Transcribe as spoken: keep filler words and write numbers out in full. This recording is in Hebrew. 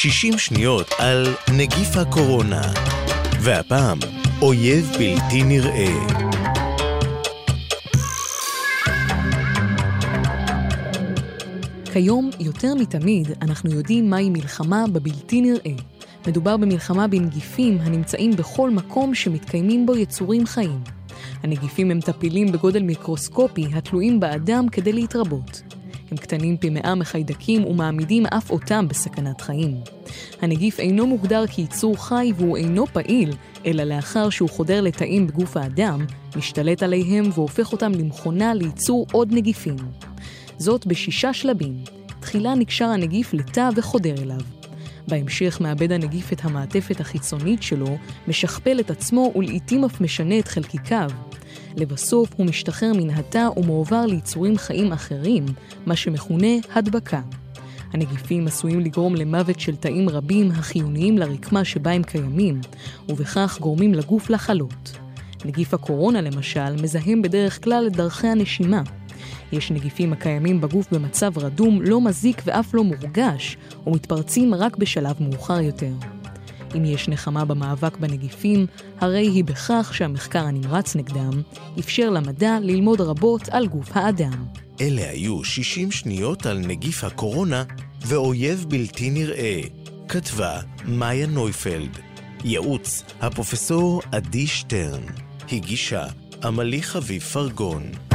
שישים שניות על נגיף הקורונה, והפעם אויב בלתי נראה. כיום יותר מתמיד אנחנו יודעים מהי מלחמה בבלתי נראה. מדובר במלחמה בנגיפים הנמצאים בכל מקום שמתקיימים בו יצורים חיים. הנגיפים הם טפילים בגודל מיקרוסקופי התלויים באדם כדי להתרבות. הם קטנים פי מאה מחיידקים ומעמידים אף אותם בסכנת חיים. הנגיף אינו מוגדר כיצור חי והוא אינו פעיל, אלא לאחר שהוא חודר לתאים בגוף האדם, משתלט עליהם והופך אותם למכונה ליצור עוד נגיפים. זאת בשישה שלבים. תחילה נקשר הנגיף לתא וחודר אליו. בהמשך מאבד הנגיף את המעטפת החיצונית שלו, משכפל את עצמו ולעיתים אף משנה את חלקיקיו. לבסוף הוא משתחרר מן התא ומועבר ליצורים חיים אחרים, מה שמכונה הדבקה. הנגיפים עשויים לגרום למוות של תאים רבים החיוניים לרקמה שבה הם קיימים, ובכך גורמים לגוף לחלות. נגיף הקורונה למשל מזהם בדרך כלל את דרכי הנשימה. יש נגיפים הקיימים בגוף במצב רדום, לא מזיק ואף לא מורגש, ומתפרצים רק בשלב מאוחר יותר. אם יש נחמה במאבק בנגיפים, הרי היא בכך שהמחקר הנמרץ נגדם אפשר למדע ללמוד רבות על גוף האדם. אלה היו שישים שניות על נגיף הקורונה ואויב בלתי נראה. כתבה מאיה נויפלד. ייעוץ הפרופסור עדי שטרן. הגישה עמלי חביב פרגון.